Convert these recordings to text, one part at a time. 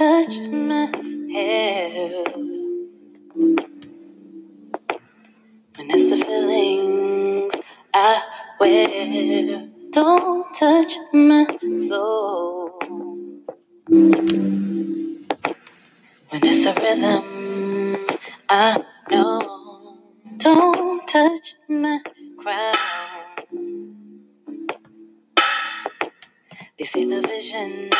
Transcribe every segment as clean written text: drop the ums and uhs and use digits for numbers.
touch my hair. When it's the feelings I wear, don't touch my soul. When it's a rhythm I know, don't touch my crown. They see the vision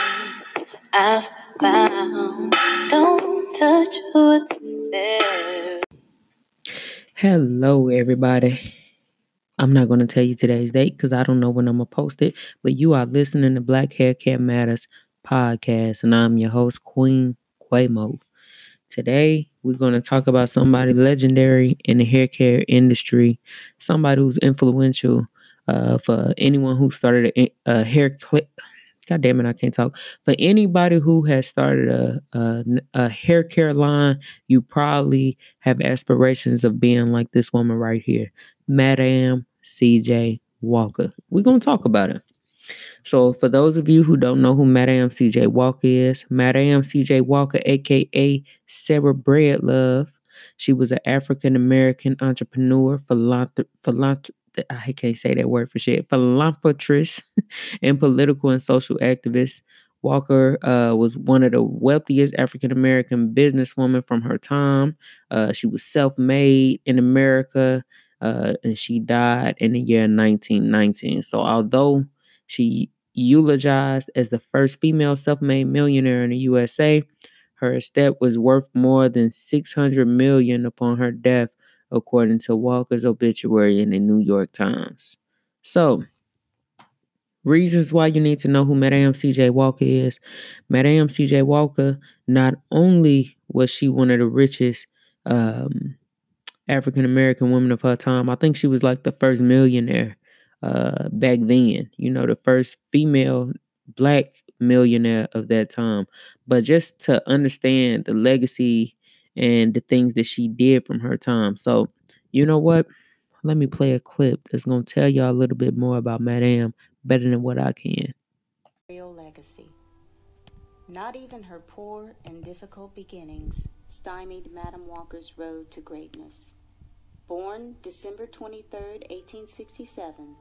I've found, don't touch what's there. Hello everybody. I'm not going to tell you today's date because I don't know when I'm going to post it, but you are listening to Black Hair Care Matters podcast, and I'm your host, Queen Quaymo. Today, we're going to talk about somebody legendary in the hair care industry, somebody who's influential for anyone who started a hair clip. God damn it, I can't talk. For anybody who has started a hair care line, you probably have aspirations of being like this woman right here, Madame C.J. Walker. We're going to talk about it. So for those of you who don't know who Madame C.J. Walker is, Madame C.J. Walker, a.k.a. Sarah Breedlove, she was an African-American entrepreneur, philanthropist, and political and social activist. Walker was one of the wealthiest African-American businesswomen from her time. She was self-made in America, and she died in the year 1919. So although she eulogized as the first female self-made millionaire in the USA, her estate was worth more than $600 million upon her death, according to Walker's obituary in the New York Times. So, reasons why you need to know who Madame C.J. Walker is. Madame C.J. Walker, not only was she one of the richest African-American women of her time, I think she was like the first millionaire back then, you know, the first female black millionaire of that time. But just to understand the legacy and the things that she did from her time. So, you know what? Let me play a clip that's going to tell y'all a little bit more about Madame better than what I can. Real legacy. Not even her poor and difficult beginnings stymied Madame Walker's road to greatness. Born December 23, 1867,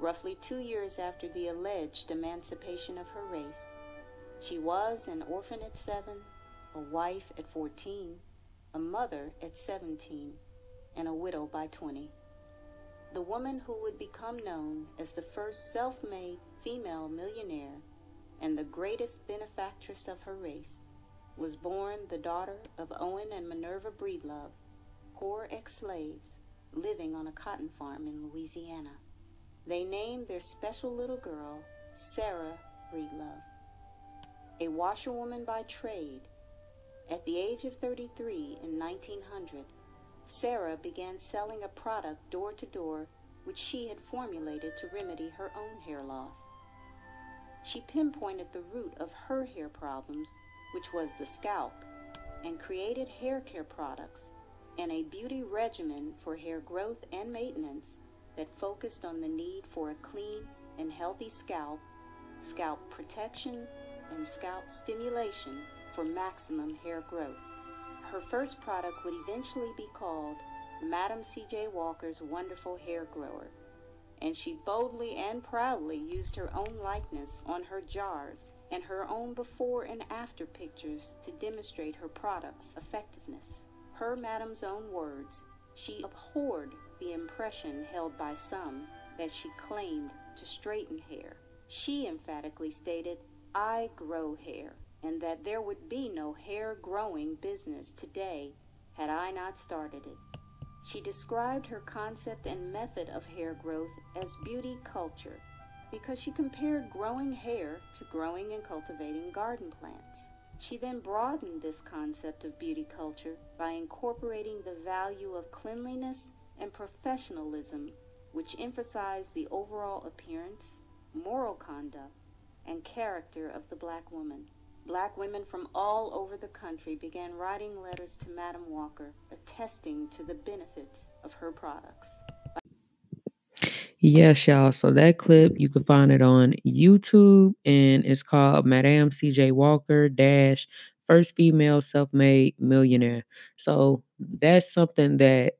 roughly 2 years after the alleged emancipation of her race, she was an orphan at 7, a wife at 14, a mother at 17, and a widow by 20. The woman who would become known as the first self-made female millionaire and the greatest benefactress of her race was born the daughter of Owen and Minerva Breedlove, poor ex-slaves living on a cotton farm in Louisiana. They named their special little girl Sarah Breedlove. A washerwoman by trade, at the age of 33 in 1900, Sarah began selling a product door to door which she had formulated to remedy her own hair loss. She pinpointed the root of her hair problems, which was the scalp, and created hair care products and a beauty regimen for hair growth and maintenance that focused on the need for a clean and healthy scalp, scalp protection, and scalp stimulation for maximum hair growth. Her first product would eventually be called Madame C.J. Walker's Wonderful Hair Grower, and she boldly and proudly used her own likeness on her jars and her own before and after pictures to demonstrate her product's effectiveness. Per Madame's own words, she abhorred the impression held by some that she claimed to straighten hair. She emphatically stated, "I grow hair," and that there would be no hair-growing business today had I not started it. She described her concept and method of hair growth as beauty culture because she compared growing hair to growing and cultivating garden plants. She then broadened this concept of beauty culture by incorporating the value of cleanliness and professionalism, which emphasized the overall appearance, moral conduct, and character of the black woman. Black women from all over the country began writing letters to Madame Walker attesting to the benefits of her products. Yes, y'all. So that clip, you can find it on YouTube, and it's called Madame C.J. Walker - First Female Self-Made Millionaire. So that's something that,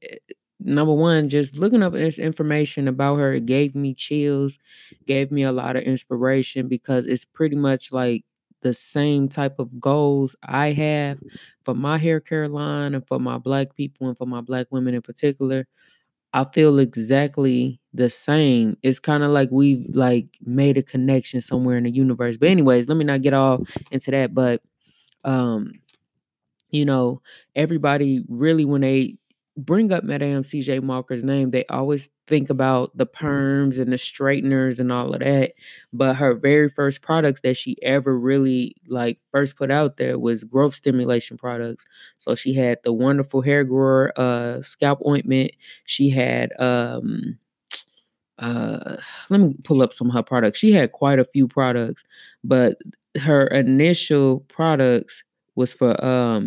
number one, just looking up this information about her, it gave me chills, gave me a lot of inspiration, because it's pretty much like the same type of goals I have for my hair care line and for my Black people and for my Black women in particular. I feel exactly the same. It's kind of like we've made a connection somewhere in the universe. But anyways, let me not get all into that. But, you know, everybody really, when they bring up Madame C.J. Walker's name, they always think about the perms and the straighteners and all of that. But her very first products that she ever really first put out there was growth stimulation products. So she had the wonderful hair grower scalp ointment. She had let me pull up some of her products. She had quite a few products, but her initial products was for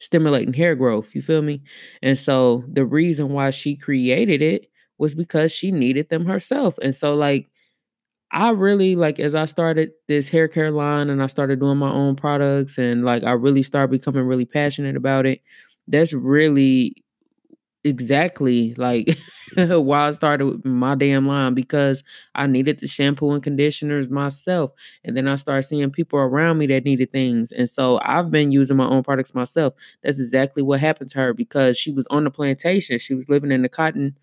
stimulating hair growth, you feel me? And so the reason why she created it was because she needed them herself. And so I really, as I started this hair care line and I started doing my own products and I really started becoming really passionate about it, that's really exactly why I started with my damn line, because I needed the shampoo and conditioners myself, and then I started seeing people around me that needed things, and so I've been using my own products myself. That's exactly what happened to her, because she was on the plantation. She was living in the cotton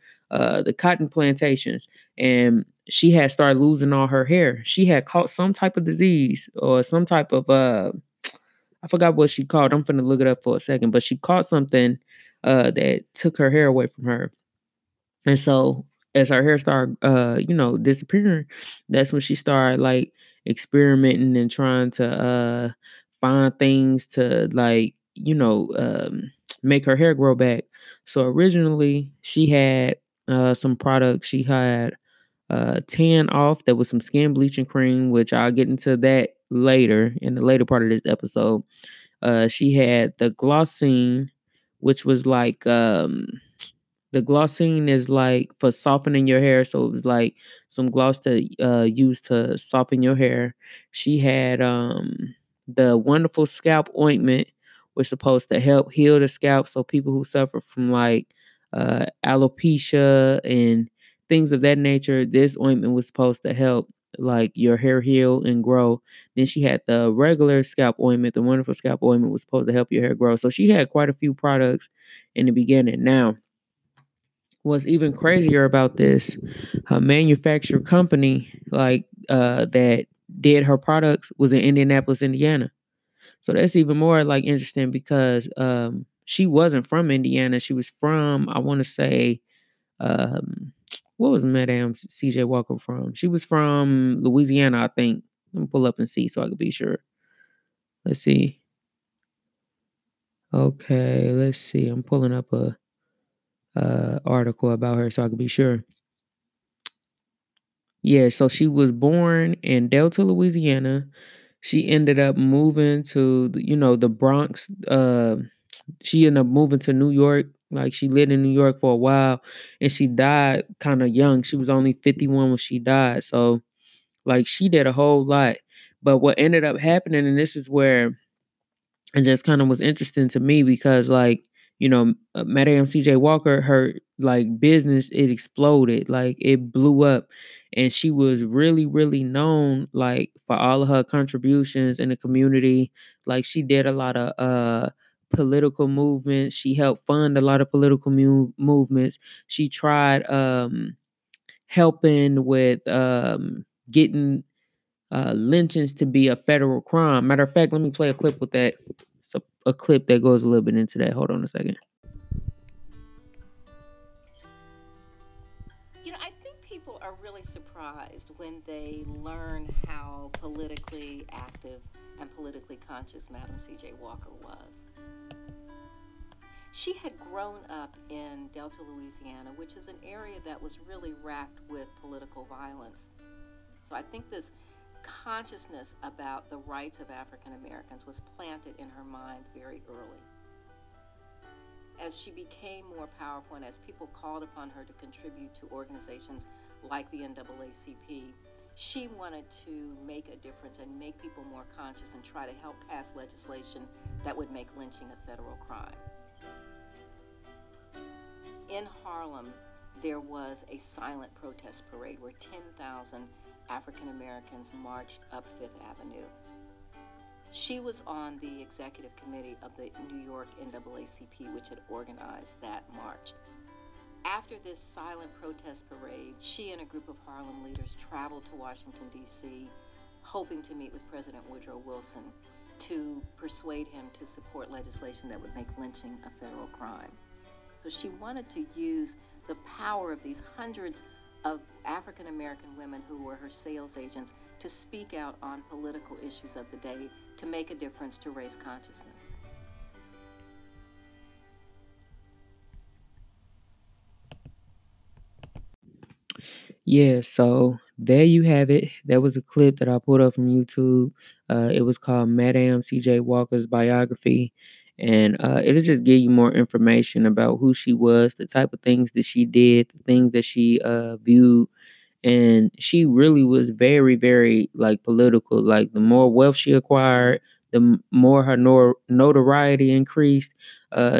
plantations, and she had started losing all her hair. She had caught some type of disease or some type of I forgot what she called. I'm finna look it up for a second, but she caught something that took her hair away from her. And so as her hair started, disappearing, that's when she started experimenting and trying to find things to make her hair grow back. So originally she had some products. She had Tan Off, that was some skin bleaching cream, which I'll get into that later in the later part of this episode. She had the Glossine, which was the Glossine is for softening your hair. So it was some gloss to use to soften your hair. She had the wonderful scalp ointment, which was supposed to help heal the scalp. So people who suffer from alopecia and things of that nature, this ointment was supposed to help your hair heal and grow. Then she had the regular scalp ointment. The wonderful scalp ointment was supposed to help your hair grow. So she had quite a few products in the beginning. Now, what's even crazier about this, her manufacturer company that did her products was in Indianapolis, Indiana. So that's even more interesting, because she wasn't from Indiana. She was from, I want to say, what was Madame C.J. Walker from? She was from Louisiana, I think. Let me pull up and see so I can be sure. Let's see. Okay, let's see. I'm pulling up a article about her so I can be sure. Yeah, so she was born in Delta, Louisiana. She ended up moving to, the Bronx. She ended up moving to New York. She lived in New York for a while, and she died kind of young. She was only 51 when she died. So, she did a whole lot. But what ended up happening, and this is where it just kind of was interesting to me, because, Madame C.J. Walker, her, business, it exploded. It blew up. And she was really, really known, for all of her contributions in the community. She did a lot of political movements. She helped fund a lot of political movements. She tried helping with getting lynchings to be a federal crime. Matter of fact, let me play a clip with that. It's a clip that goes a little bit into that. Hold on a second. I think people are really surprised when they learn how politically active and politically conscious Madame C.J. Walker was. She had grown up in Delta, Louisiana, which is an area that was really racked with political violence. So I think this consciousness about the rights of African Americans was planted in her mind very early. As she became more powerful and as people called upon her to contribute to organizations like the NAACP, she wanted to make a difference and make people more conscious and try to help pass legislation that would make lynching a federal crime. In Harlem, there was a silent protest parade where 10,000 African Americans marched up Fifth Avenue. She was on the executive committee of the New York NAACP, which had organized that march. After this silent protest parade, she and a group of Harlem leaders traveled to Washington, D.C., hoping to meet with President Woodrow Wilson to persuade him to support legislation that would make lynching a federal crime. So she wanted to use the power of these hundreds of African American women who were her sales agents to speak out on political issues of the day, to make a difference, to raise consciousness. Yeah, so there you have it. That was a clip that I pulled up from YouTube. It was called Madame C.J. Walker's Biography. And it'll just give you more information about who she was, the type of things that she did, the things that she viewed. And she really was very, very, like, political. Like, the more wealth she acquired, the more her notoriety increased.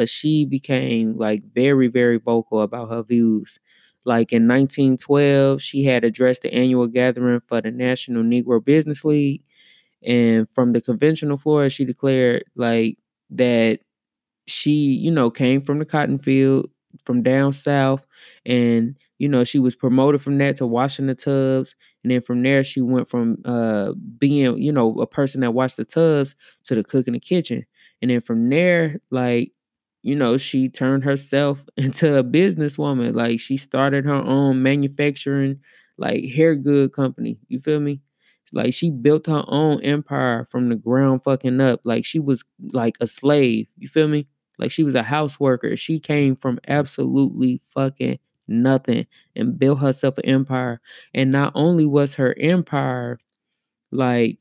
She became, like, very, very vocal about her views. Like, in 1912, she had addressed the annual gathering for the National Negro Business League. And from the conventional floor, she declared, like, that she, you know, came from the cotton field, from down south, and, you know, she was promoted from that to washing the tubs. And then from there, she went from being, you know, a person that washed the tubs to the cook in the kitchen. And then from there, like, you know, she turned herself into a businesswoman. Like, she started her own manufacturing, like, hair good company. You feel me? Like, she built her own empire from the ground fucking up. Like, she was like a slave. You feel me? Like, she was a house worker. She came from absolutely fucking nothing and built herself an empire. And not only was her empire, like,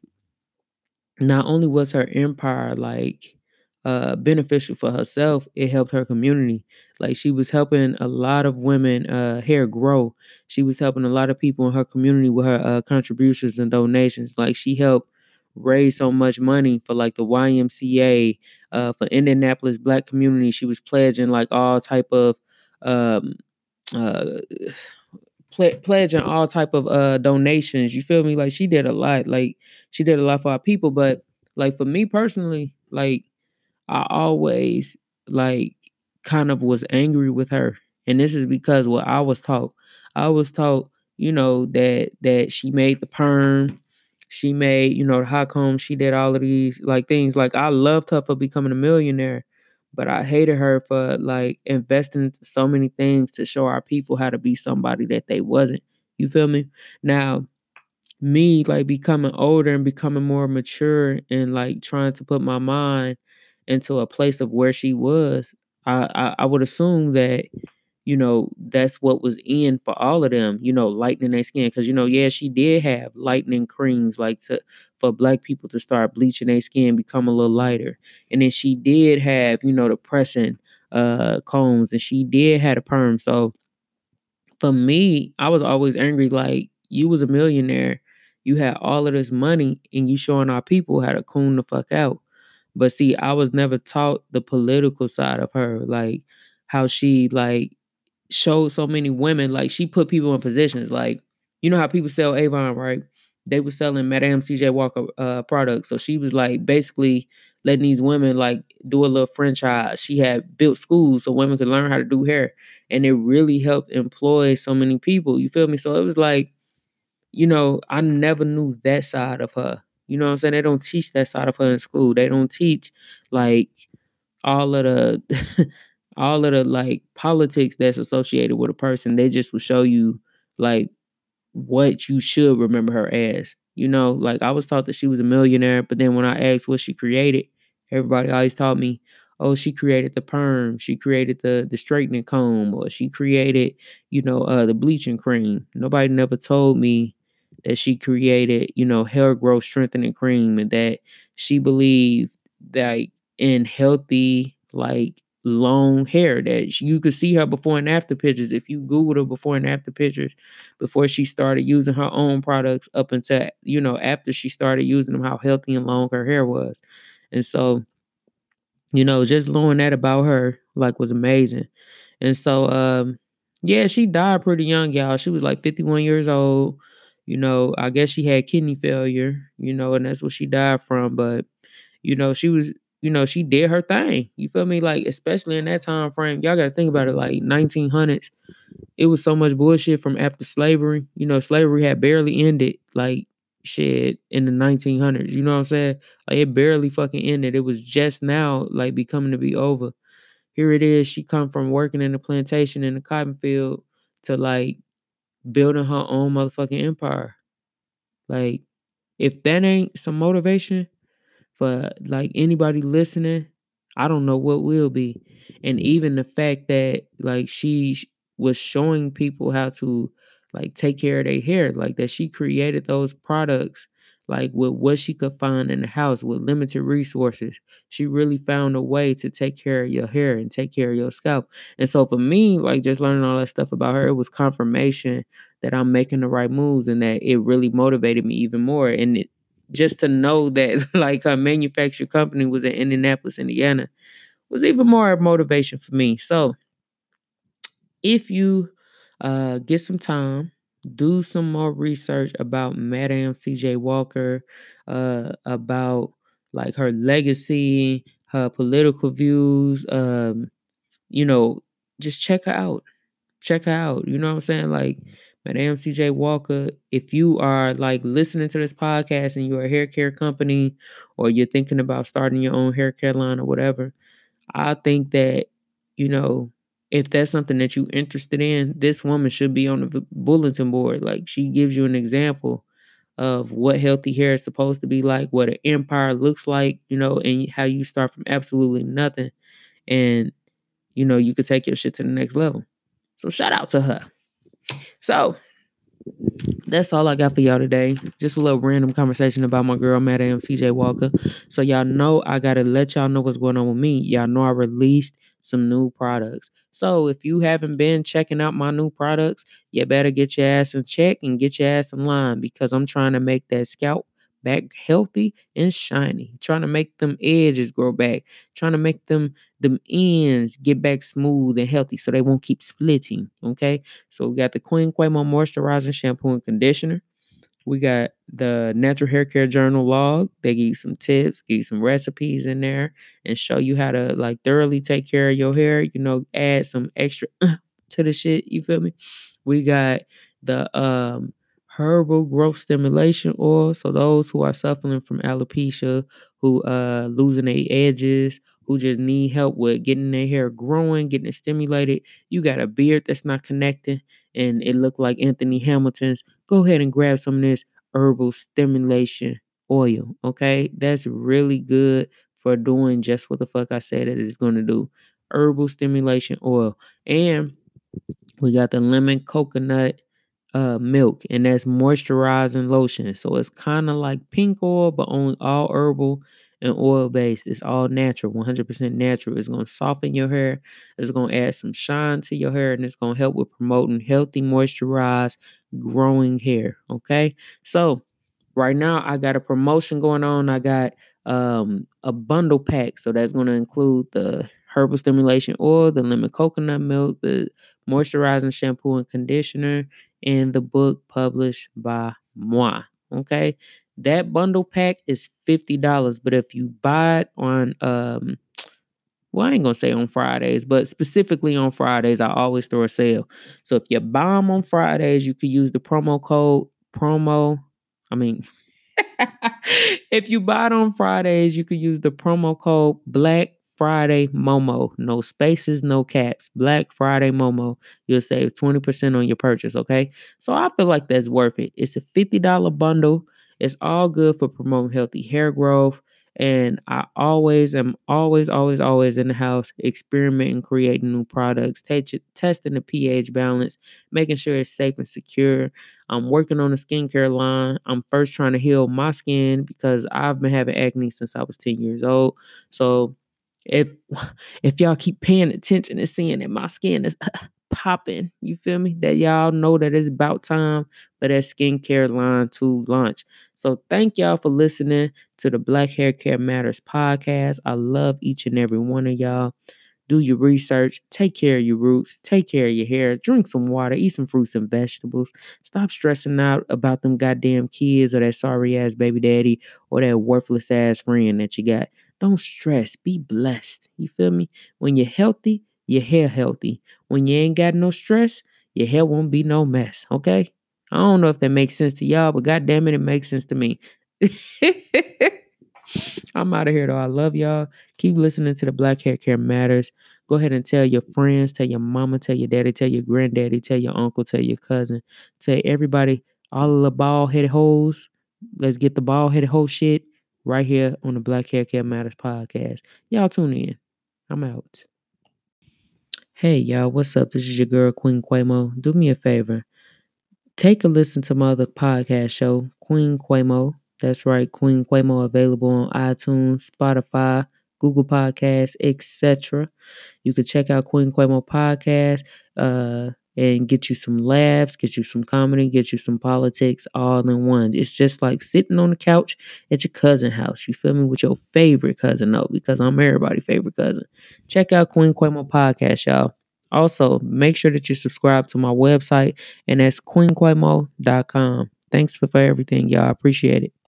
beneficial for herself, it helped her community. Like, she was helping a lot of women hair grow. She was helping a lot of people in her community with her contributions and donations. Like, she helped raise so much money for, like, the YMCA, for Indianapolis Black community. She was pledging, like, all type of donations. You feel me? Like, she did a lot. Like, she did a lot for our people. But, like, for me personally, like, I always, like, kind of was angry with her. And this is because what I was taught. I was taught, you know, that she made the perm. She made, you know, the hot comb. She did all of these, like, things. Like, I loved her for becoming a millionaire, but I hated her for, like, investing in so many things to show our people how to be somebody that they wasn't. You feel me? Now, me, like, becoming older and becoming more mature and, like, trying to put my mind into a place of where she was, I would assume that, you know, that's what was in for all of them, you know, lightening their skin. Because, you know, yeah, she did have lightening creams, like, for Black people to start bleaching their skin, become a little lighter. And then she did have, you know, the pressing combs, and she did have a perm. So for me, I was always angry, like, you was a millionaire, you had all of this money, and you showing our people how to coon the fuck out. But see, I was never taught the political side of her, like, how she, like, showed so many women, like, she put people in positions. Like, you know how people sell Avon, right? They were selling Madame C.J. Walker products. So she was, like, basically letting these women, like, do a little franchise. She had built schools so women could learn how to do hair. And it really helped employ so many people. You feel me? So it was like, you know, I never knew that side of her. You know what I'm saying? They don't teach that side of her in school. They don't teach, like, all of the like, politics that's associated with a person. They just will show you, like, what you should remember her as. You know, like, I was taught that she was a millionaire, but then when I asked what she created, everybody always taught me, oh, she created the perm, she created the straightening comb, or she created, you know, the bleaching cream. Nobody never told me that she created, you know, hair growth strengthening cream, and that she believed, like, in healthy, like, long hair that you could see her before and after pictures. If you Google her before and after pictures, before she started using her own products up until, you know, after she started using them, how healthy and long her hair was. And so, you know, just learning that about her, like, was amazing. And so, yeah, she died pretty young, y'all. She was like 51 years old. You know, I guess she had kidney failure, you know, and that's what she died from. But, you know, she was, you know, she did her thing. You feel me? Like, especially in that time frame, y'all got to think about it, like 1900s. It was so much bullshit from after slavery. You know, slavery had barely ended, like, shit, in the 1900s. You know what I'm saying? Like, it barely fucking ended. It was just now, like, becoming to be over. Here it is. She come from working in the plantation in the cotton field to, like, building her own motherfucking empire. Like, if that ain't some motivation for, like, anybody listening, I don't know what will be. And even the fact that, like, she was showing people how to, like, take care of their hair, like, that she created those products, like, with what she could find in the house with limited resources. She really found a way to take care of your hair and take care of your scalp. And so for me, like, just learning all that stuff about her, it was confirmation that I'm making the right moves, and that it really motivated me even more. And it, just to know that, like, her manufacturing company was in Indianapolis, Indiana, was even more motivation for me. So if you get some time, do some more research about Madame C.J. Walker, about, like, her legacy, her political views. You know, just check her out. Check her out. You know what I'm saying? Like, Madame C.J. Walker, if you are, like, listening to this podcast and you're a hair care company, or you're thinking about starting your own hair care line or whatever, I think that, you know, if that's something that you're interested in, this woman should be on the bulletin board. Like, she gives you an example of what healthy hair is supposed to be like, what an empire looks like, you know, and how you start from absolutely nothing. And, you know, you could take your shit to the next level. So shout out to her. So that's all I got for y'all today. Just a little random conversation about my girl, Madame C.J. Walker. So y'all know I got to let y'all know what's going on with me. Y'all know I released some new products. So if you haven't been checking out my new products, you better get your ass in check and get your ass in line, because I'm trying to make that scalp back healthy and shiny, trying to make them edges grow back, trying to make them ends get back smooth and healthy so they won't keep splitting. Okay, so we got the Queen Quaymo moisturizing shampoo and conditioner. We got the Natural Hair Care Journal log. They give you some tips, give you some recipes in there, and show you how to, like, thoroughly take care of your hair, you know, add some extra to the shit, you feel me? We got the herbal growth stimulation oil. So those who are suffering from alopecia, who losing their edges, who just need help with getting their hair growing, getting it stimulated. You got a beard that's not connecting and it look like Anthony Hamilton's. Go ahead and grab some of this herbal stimulation oil, okay? That's really good for doing just what the fuck I said that it's going to do. Herbal stimulation oil. And we got the lemon coconut milk, and that's moisturizing lotion. So it's kind of like pink oil, but only all herbal and oil-based. It's all natural, 100% natural. It's going to soften your hair. It's going to add some shine to your hair, and it's going to help with promoting healthy, moisturized, growing hair, okay? So right now, I got a promotion going on. I got a bundle pack, so that's going to include the herbal stimulation oil, the lemon coconut milk, the moisturizing shampoo and conditioner, and the book published by moi, okay? That bundle pack is $50, but if you buy it on, well, I ain't going to say on Fridays, but specifically on Fridays, I always throw a sale. So if you buy them on Fridays, you can use the promo code if you buy it on Fridays, you can use the promo code Black Friday Momo. No spaces, no caps. Black Friday Momo. You'll save 20% on your purchase, okay? So I feel like that's worth it. It's a $50 bundle. It's all good for promoting healthy hair growth. And I always am always in the house experimenting, creating new products, testing the pH balance, making sure it's safe and secure. I'm working on a skincare line. I'm first trying to heal my skin because I've been having acne since I was 10 years old. So if y'all keep paying attention and seeing that my skin is popping, you feel me? That y'all know that it's about time for that skincare line to launch. So thank y'all for listening to the Black Hair Care Matters podcast. I love each and every one of y'all. Do your research, take care of your roots, take care of your hair, drink some water, eat some fruits and vegetables. Stop stressing out about them goddamn kids or that sorry-ass baby daddy or that worthless-ass friend that you got. Don't stress. Be blessed. You feel me? When you're healthy, your hair healthy. When you ain't got no stress, your hair won't be no mess, okay? I don't know if that makes sense to y'all, but goddamn it, it makes sense to me. I'm out of here, though. I love y'all. Keep listening to the Black Hair Care Matters. Go ahead and tell your friends, tell your mama, tell your daddy, tell your granddaddy, tell your uncle, tell your cousin, tell everybody, all of the bald-headed hoes. Let's get the bald-headed hoe shit right here on the Black Hair Care Matters podcast. Y'all tune in. I'm out. Hey, y'all. What's up? This is your girl, Queen Quaymo. Do me a favor. Take a listen to my other podcast show, Queen Quaymo. That's right, Queen Quaymo, available on iTunes, Spotify, Google Podcasts, etc. You can check out Queen Quaymo Podcast and get you some laughs, get you some comedy, get you some politics all in one. It's just like sitting on the couch at your cousin's house, you feel me, with your favorite cousin, though, because I'm everybody's favorite cousin. Check out Queen Quaymo Podcast, y'all. Also, make sure that you subscribe to my website, and that's queenquaymo.com. Thanks for everything, y'all. I appreciate it.